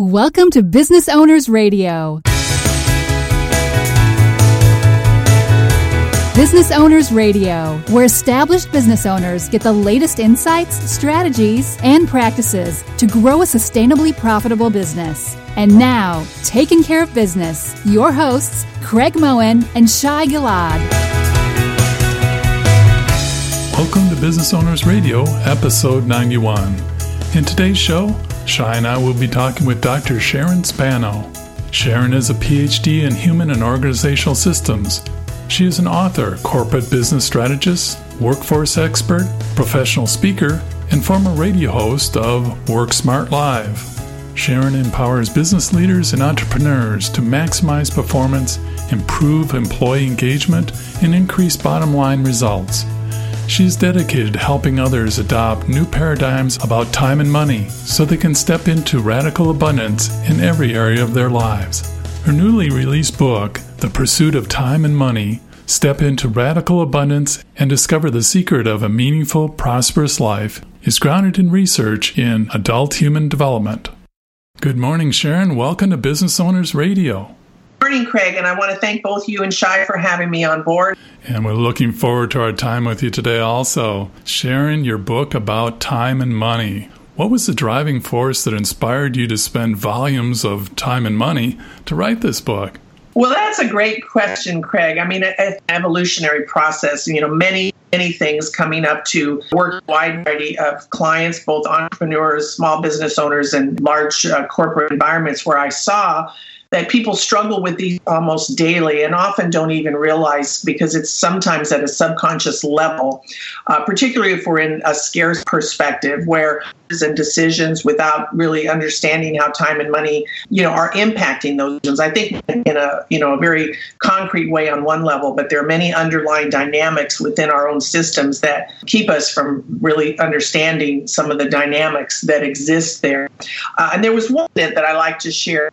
Welcome to Business Owners Radio. Business Owners Radio, where established business owners get the latest insights, strategies, and practices to grow a sustainably profitable business. And now, taking care of business, your hosts, Craig Moen and Shai Gilad. Welcome to Business Owners Radio, episode 91. In today's show, Shai and I will be talking with Dr. Sharon Spano. Sharon is a PhD in human and organizational systems. She is an author, corporate business strategist, workforce expert, professional speaker, and former radio host of WorkSmart Live. Sharon empowers business leaders and entrepreneurs to maximize performance, improve employee engagement, and increase bottom line results. She is dedicated to helping others adopt new paradigms about time and money so they can step into radical abundance in every area of their lives. Her newly released book, The Pursuit of Time and Money, Step into Radical Abundance and Discover the Secret of a Meaningful, Prosperous Life, is grounded in research in adult human development. Good morning, Sharon. Welcome to Business Owners Radio. Good morning, Craig, and I want to thank both you and Shai for having me on board. And we're looking forward to our time with you today also. Sharon, your book about time and money. What was the driving force that inspired you to spend volumes of time and money to write this book? Well, that's a great question, Craig. I mean, an evolutionary process, many things coming up to work a wide variety of clients, both entrepreneurs, small business owners, and large corporate environments where I saw that people struggle with these almost daily and often don't even realize because it's sometimes at a subconscious level, particularly if we're in a scarce perspective where and decisions without really understanding how time and money, are impacting those decisions. I think in a very concrete way on one level, but there are many underlying dynamics within our own systems that keep us from really understanding some of the dynamics that exist there. And there was one that I like to share.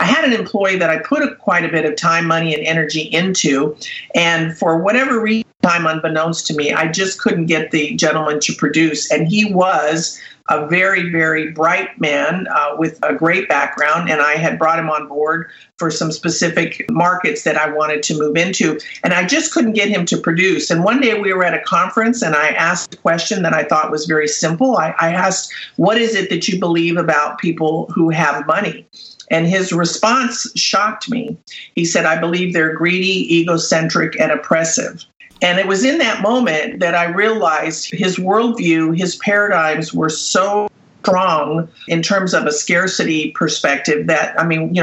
I had an employee that I put quite a bit of time, money, and energy into, and for whatever reason, unbeknownst to me, I just couldn't get the gentleman to produce, and he was a very, very bright man with a great background, and I had brought him on board for some specific markets that I wanted to move into, and I just couldn't get him to produce. And one day we were at a conference, and I asked a question that I thought was very simple. I asked, what is it that you believe about people who have money? And his response shocked me. He said, I believe they're greedy, egocentric, and oppressive. And it was in that moment that I realized his worldview, his paradigms were so strong in terms of a scarcity perspective that,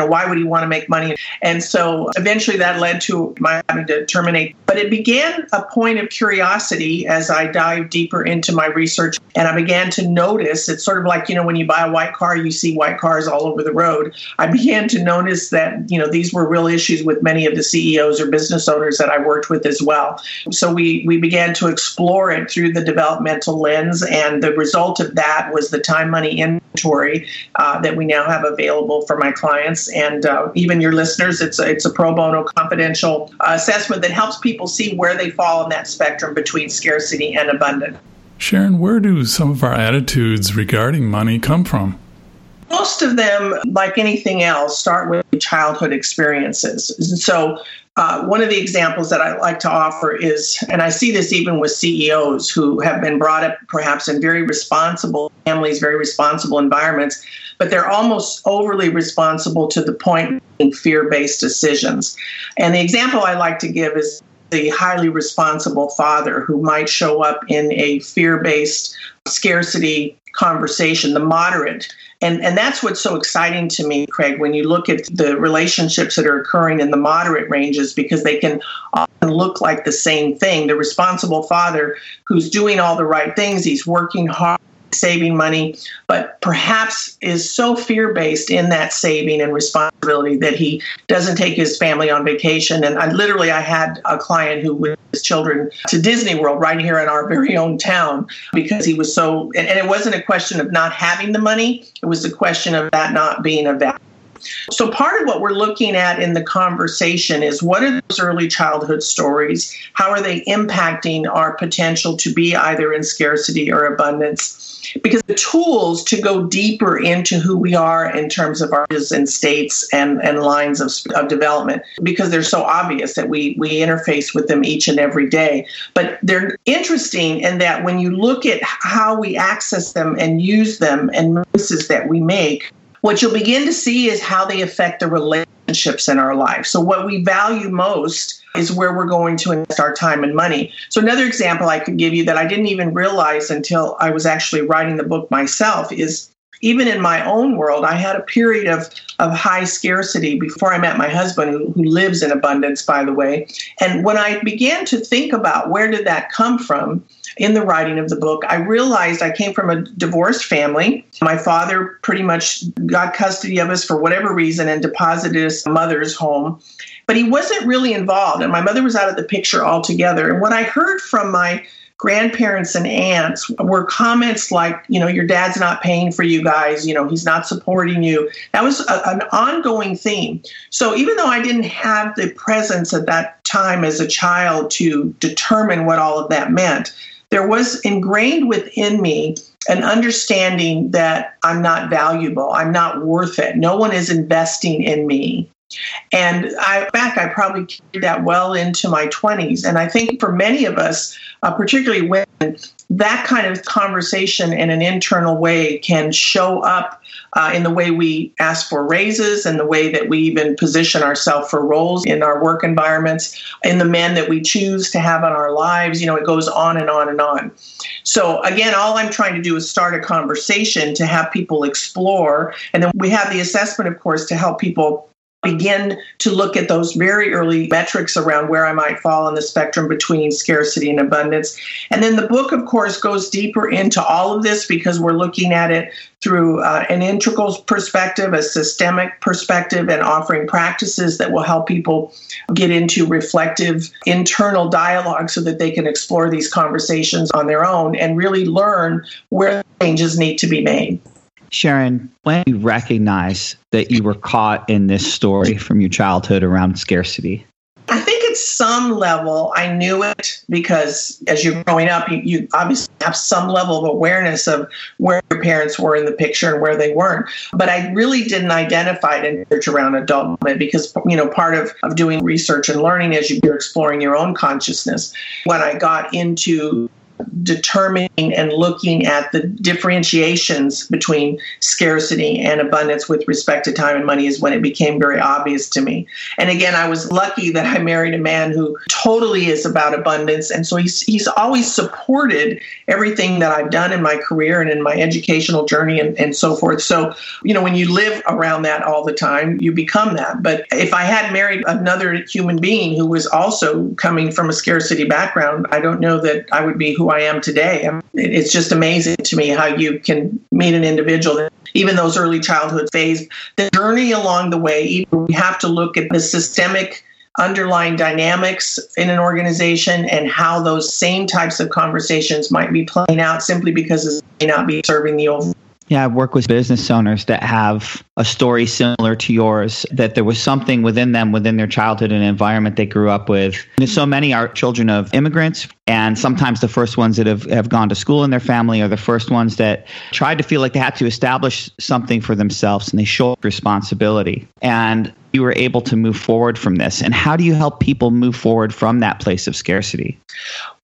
why would he want to make money? And so eventually that led to my having to terminate. But it began a point of curiosity as I dived deeper into my research. And I began to notice, it's sort of like, when you buy a white car, you see white cars all over the road. I began to notice that, these were real issues with many of the CEOs or business owners that I worked with as well. So we began to explore it through the developmental lens. And the result of that was the Time Money Inventory that we now have available for my clients and even your listeners. It's a pro bono confidential assessment that helps people see where they fall on that spectrum between scarcity and abundance. Sharon, where do some of our attitudes regarding money come from? Most of them, like anything else, start with childhood experiences. So one of the examples that I like to offer is, and I see this even with CEOs who have been brought up perhaps in very responsible families, very responsible environments, but they're almost overly responsible to the point of fear-based decisions. And the example I like to give is the highly responsible father who might show up in a fear-based scarcity conversation, the moderate. And that's what's so exciting to me, Craig, when you look at the relationships that are occurring in the moderate ranges, because they can often look like the same thing. The responsible father who's doing all the right things, he's working hard, saving money, but perhaps is so fear-based in that saving and responsibility that he doesn't take his family on vacation. And I had a client who was his children to Disney World right here in our very own town because he was so, and it wasn't a question of not having the money. It was a question of that not being a value. So part of what we're looking at in the conversation is what are those early childhood stories? How are they impacting our potential to be either in scarcity or abundance? because the tools to go deeper into who we are in terms of our and states and lines of development, because they're so obvious that we interface with them each and every day. But they're interesting in that when you look at how we access them and use them and choices that we make, what you'll begin to see is how they affect the relationships in our life. So what we value most is where we're going to invest our time and money. So another example I could give you that I didn't even realize until I was actually writing the book myself is even in my own world, I had a period of high scarcity before I met my husband, who lives in abundance, by the way. And when I began to think about where did that come from in the writing of the book, I realized I came from a divorced family. My father pretty much got custody of us for whatever reason and deposited us in my mother's home. But he wasn't really involved, and my mother was out of the picture altogether. And what I heard from my grandparents and aunts were comments like, you know, your dad's not paying for you guys, you know, he's not supporting you. That was an ongoing theme. So even though I didn't have the presence at that time as a child to determine what all of that meant, there was ingrained within me an understanding that I'm not valuable, I'm not worth it, no one is investing in me. And I probably carried that well into my 20s. And I think for many of us, particularly women, that kind of conversation in an internal way can show up in the way we ask for raises and the way that we even position ourselves for roles in our work environments, in the men that we choose to have in our lives. You know, it goes on and on and on. So again, all I'm trying to do is start a conversation to have people explore. And then we have the assessment, of course, to help people begin to look at those very early metrics around where I might fall on the spectrum between scarcity and abundance. And then the book, of course, goes deeper into all of this because we're looking at it through an integral perspective, a systemic perspective, and offering practices that will help people get into reflective internal dialogue so that they can explore these conversations on their own and really learn where changes need to be made. Sharon, when you recognize that you were caught in this story from your childhood around scarcity? I think at some level I knew it because as you're growing up, you obviously have some level of awareness of where your parents were in the picture and where they weren't. But I really didn't identify it in research around adulthood because, you know, part of doing research and learning as you're exploring your own consciousness. When I got into determining and looking at the differentiations between scarcity and abundance with respect to time and money is when it became very obvious to me. And again, I was lucky that I married a man who totally is about abundance. And so he's always supported everything that I've done in my career and in my educational journey and so forth. So, you know, when you live around that all the time, you become that. But if I had married another human being who was also coming from a scarcity background, I don't know that I would be who I am today. It's just amazing to me how you can meet an individual that even those early childhood phase, the journey along the way, even we have to look at the systemic underlying dynamics in an organization and how those same types of conversations might be playing out simply because it may not be serving the overall. Yeah, I work with business owners that have a story similar to yours, that there was something within them, within their childhood and environment they grew up with. And so many are children of immigrants, and sometimes the first ones that have gone to school in their family are the first ones that tried to feel like they had to establish something for themselves, and they shouldered responsibility. And you were able to move forward from this. And how do you help people move forward from that place of scarcity?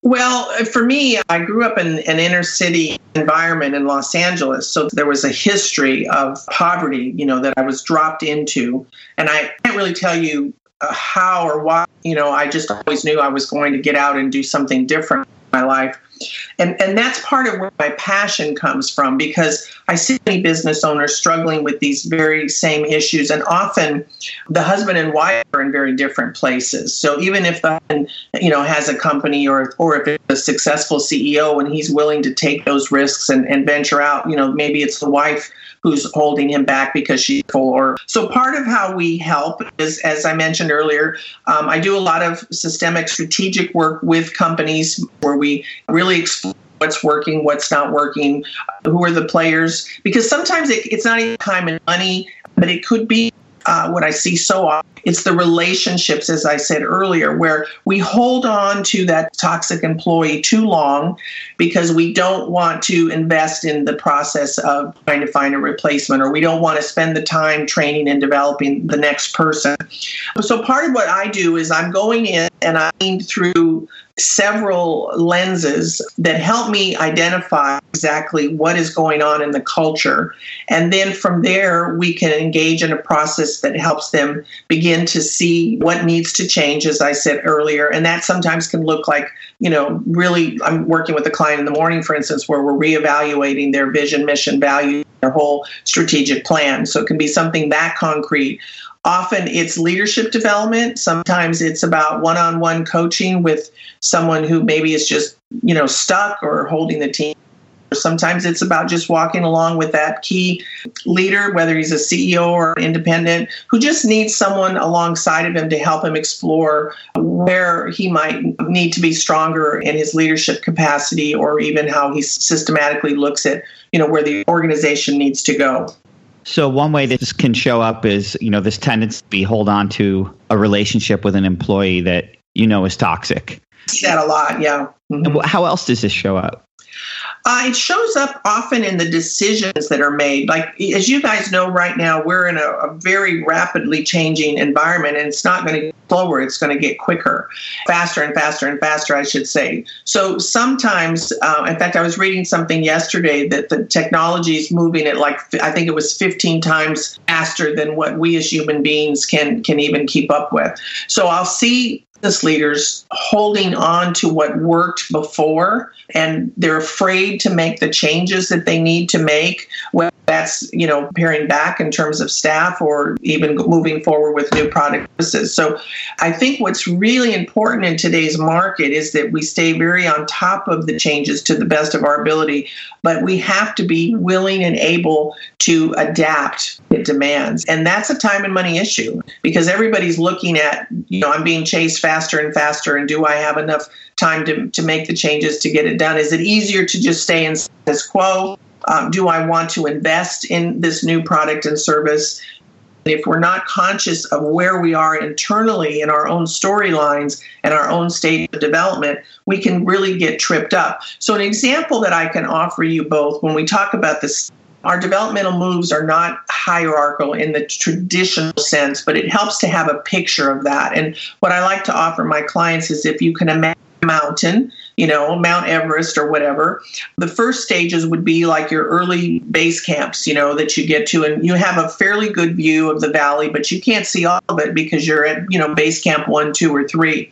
Well, for me, I grew up in an inner city environment in Los Angeles. So there was a history of poverty, you know, that I was dropped into. And I can't really tell you how or why, you know, I just always knew I was going to get out and do something different in my life. And that's part of where my passion comes from, because I see many business owners struggling with these very same issues. And often the husband and wife are in very different places. So even if the husband, you know, has a company or if it's a successful CEO and he's willing to take those risks and venture out, you know, maybe it's the wife who's holding him back because she's full. So part of how we help is, as I mentioned earlier, I do a lot of systemic strategic work with companies where we really explore what's working, what's not working, who are the players, because sometimes it's not even time and money, but it could be what I see so often. It's the relationships, as I said earlier, where we hold on to that toxic employee too long because we don't want to invest in the process of trying to find a replacement, or we don't want to spend the time training and developing the next person. So part of what I do is I'm going in and I'm through several lenses that help me identify exactly what is going on in the culture. And then from there, we can engage in a process that helps them begin to see what needs to change, as I said earlier. And that sometimes can look like, you know, really, I'm working with a client in the morning, for instance, where we're reevaluating their vision, mission, value, their whole strategic plan. So it can be something that concrete. Often it's leadership development. Sometimes it's about one-on-one coaching with someone who maybe is just, you know, stuck or holding the team. Sometimes it's about just walking along with that key leader, whether he's a CEO or independent, who just needs someone alongside of him to help him explore where he might need to be stronger in his leadership capacity, or even how he systematically looks at, you know, where the organization needs to go. So one way this can show up is, you know, this tendency to hold on to a relationship with an employee that, you know, is toxic. See that a lot, yeah. Mm-hmm. How else does this show up? It shows up often in the decisions that are made. Like, as you guys know, right now, we're in a very rapidly changing environment, and it's not going to get slower. It's going to get quicker, faster and faster and faster, I should say. So sometimes, in fact, I was reading something yesterday that the technology is moving at, like, I think it was 15 times faster than what we as human beings can even keep up with. So I'll see business leaders holding on to what worked before, and they're afraid to make the changes that they need to make, whether that's, you know, paring back in terms of staff or even moving forward with new product services. So I think what's really important in today's market is that we stay very on top of the changes to the best of our ability, but we have to be willing and able to adapt to demands. And that's a time and money issue, because everybody's looking at, you know, I'm being chased faster and faster, and do I have enough time to make the changes to get it done? Is it easier to just stay in status quo? Do I want to invest in this new product and service? If we're not conscious of where we are internally in our own storylines and our own state of development, we can really get tripped up. So an example that I can offer you both when we talk about this, our developmental moves are not hierarchical in the traditional sense, but it helps to have a picture of that. And what I like to offer my clients is, if you can imagine a mountain, you know, Mount Everest or whatever, the first stages would be like your early base camps, you know, that you get to, and you have a fairly good view of the valley, but you can't see all of it because you're at, you know, base camp 1, 2, or 3.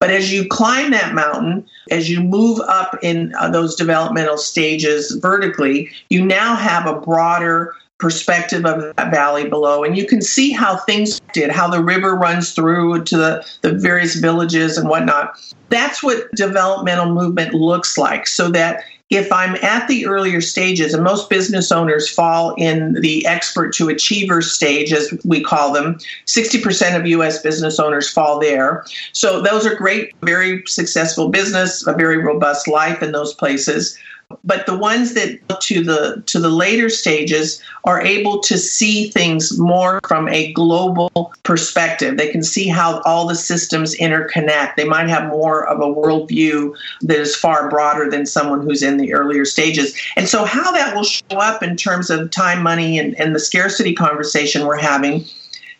But as you climb that mountain, as you move up in those developmental stages vertically, you now have a broader perspective of that valley below. And you can see how things did, how the river runs through to the various villages and whatnot. That's what developmental movement looks like, so that if I'm at the earlier stages, and most business owners fall in the expert to achiever stage, as we call them, 60% of U.S. business owners fall there. So those are great, very successful business, a very robust life in those places. But the ones that look to the later stages are able to see things more from a global perspective. They can see how all the systems interconnect. They might have more of a worldview that is far broader than someone who's in the earlier stages. And so how that will show up in terms of time, money, and the scarcity conversation we're having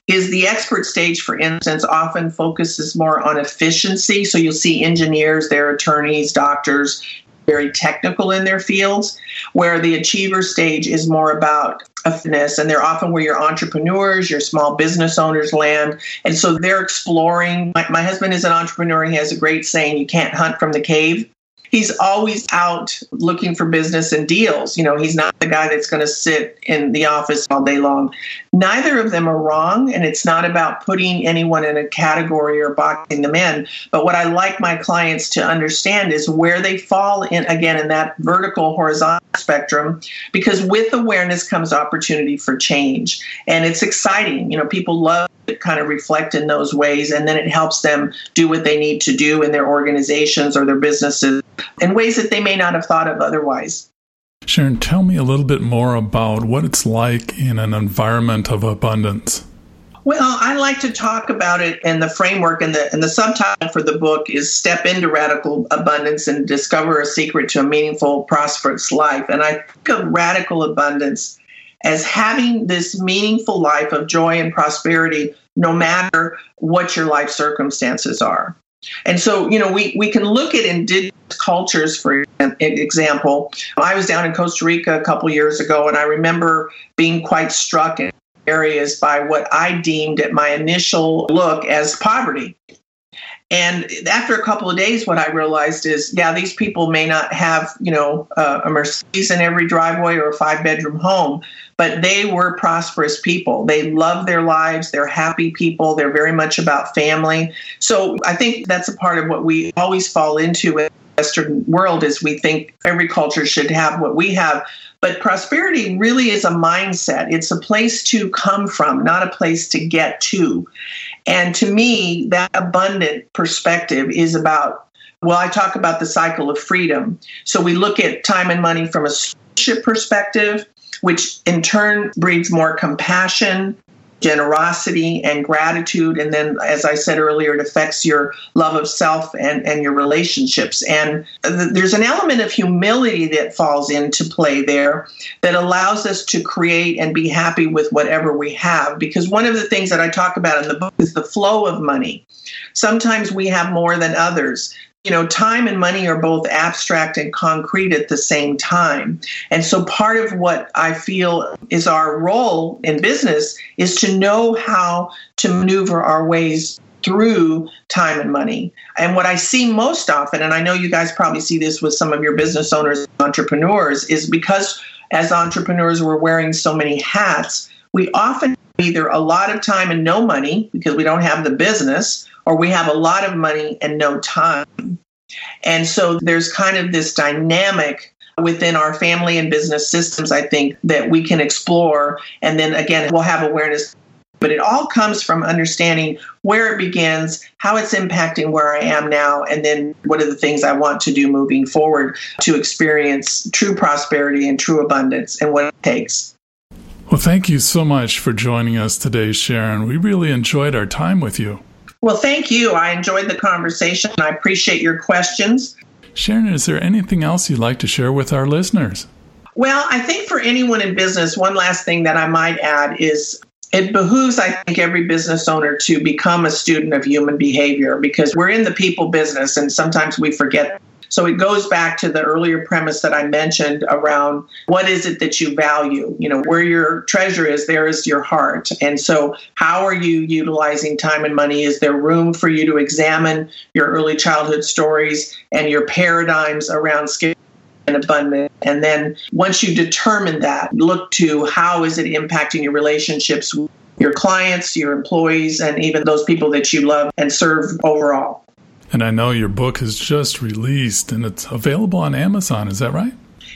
is the expert stage, for instance, often focuses more on efficiency. So you'll see engineers, their attorneys, doctors, very technical in their fields, where the achiever stage is more about fitness, and they're often where your entrepreneurs, your small business owners land. And so they're exploring. My husband is an entrepreneur. He has a great saying, you can't hunt from the cave. He's always out looking for business and deals. You know, he's not the guy that's going to sit in the office all day long. Neither of them are wrong, and it's not about putting anyone in a category or boxing them in. But what I like my clients to understand is where they fall in, again, in that vertical horizontal spectrum, because with awareness comes opportunity for change. And it's exciting. You know, people love to kind of reflect in those ways, and then it helps them do what they need to do in their organizations or their businesses in ways that they may not have thought of otherwise. Sharon, tell me a little bit more about what it's like in an environment of abundance. Well, I like to talk about it in the framework, and the subtitle for the book is Step into Radical Abundance and Discover a Secret to a Meaningful, Prosperous Life. And I think of radical abundance as having this meaningful life of joy and prosperity, no matter what your life circumstances are. And so, you know, we can look at indigenous cultures, for example. I was down in Costa Rica a couple years ago, and I remember being quite struck in areas by what I deemed at my initial look as poverty. And after a couple of days, what I realized is, yeah, these people may not have, you know, a Mercedes in every driveway or a 5-bedroom home, but they were prosperous people. They love their lives. They're happy people. They're very much about family. So I think that's a part of what we always fall into in the Western world, is we think every culture should have what we have. But prosperity really is a mindset. It's a place to come from, not a place to get to. And to me, that abundant perspective is about, well, I talk about the cycle of freedom. So we look at time and money from a stewardship perspective, which in turn breeds more compassion, generosity, and gratitude. And then, as I said earlier, it affects your love of self and your relationships. And there's an element of humility that falls into play there that allows us to create and be happy with whatever we have. Because one of the things that I talk about in the book is the flow of money. Sometimes we have more than others. You know, time and money are both abstract and concrete at the same time. And so part of what I feel is our role in business is to know how to maneuver our ways through time and money. And what I see most often, and I know you guys probably see this with some of your business owners and entrepreneurs, is because as entrepreneurs we're wearing so many hats, we often have either a lot of time and no money because we don't have the business, or we have a lot of money and no time. And so there's kind of this dynamic within our family and business systems, I think, that we can explore. And then again, we'll have awareness. But it all comes from understanding where it begins, how it's impacting where I am now, and then what are the things I want to do moving forward to experience true prosperity and true abundance and what it takes. Well, thank you so much for joining us today, Sharon. We really enjoyed our time with you. Well, thank you. I enjoyed the conversation. I appreciate your questions. Sharon, is there anything else you'd like to share with our listeners? Well, I think for anyone in business, one last thing that I might add is it behooves, I think, every business owner to become a student of human behavior, because we're in the people business and sometimes we forget. So it goes back to the earlier premise that I mentioned around what is it that you value? You know, where your treasure is, there is your heart. And so how are you utilizing time and money? Is there room for you to examine your early childhood stories and your paradigms around scarcity and abundance? And then once you determine that, look to how is it impacting your relationships with your clients, your employees, and even those people that you love and serve overall. And I know your book is just released and it's available on Amazon. Is that right?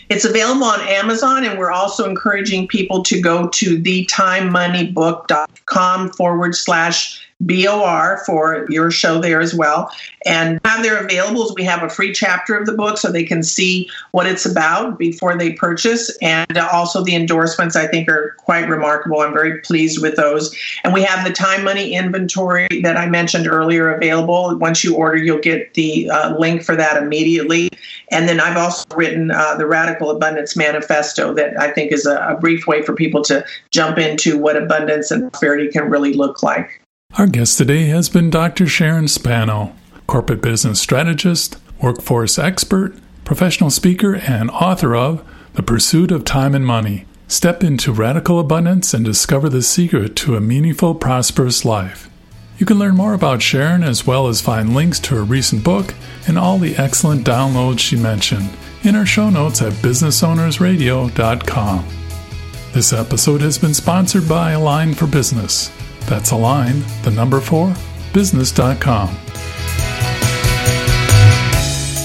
It's available on Amazon. And we're also encouraging people to go to thetimemoneybook.com /BOR for your show there as well. And have their availables. We have a free chapter of the book so they can see what it's about before they purchase. And also the endorsements, I think, are quite remarkable. I'm very pleased with those. And we have the Time Money Inventory that I mentioned earlier available. Once you order, you'll get the link for that immediately. And then I've also written the Radical Abundance Manifesto that I think is a brief way for people to jump into what abundance and prosperity can really look like. Our guest today has been Dr. Sharon Spano, corporate business strategist, workforce expert, professional speaker, and author of The Pursuit of Time and Money, Step into Radical Abundance and Discover the Secret to a Meaningful, Prosperous Life. You can learn more about Sharon as well as find links to her recent book and all the excellent downloads she mentioned in our show notes at businessownersradio.com. This episode has been sponsored by Align for Business. That's Align, business.com.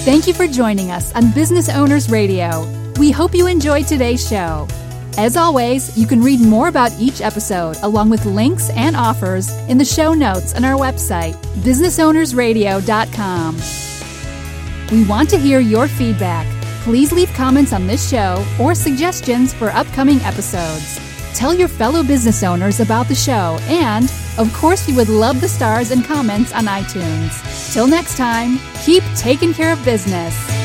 Thank you for joining us on Business Owners Radio. We hope you enjoyed today's show. As always, you can read more about each episode along with links and offers in the show notes on our website, businessownersradio.com. We want to hear your feedback. Please leave comments on this show or suggestions for upcoming episodes. Tell your fellow business owners about the show, and, of course, we would love the stars and comments on iTunes. Till next time, keep taking care of business.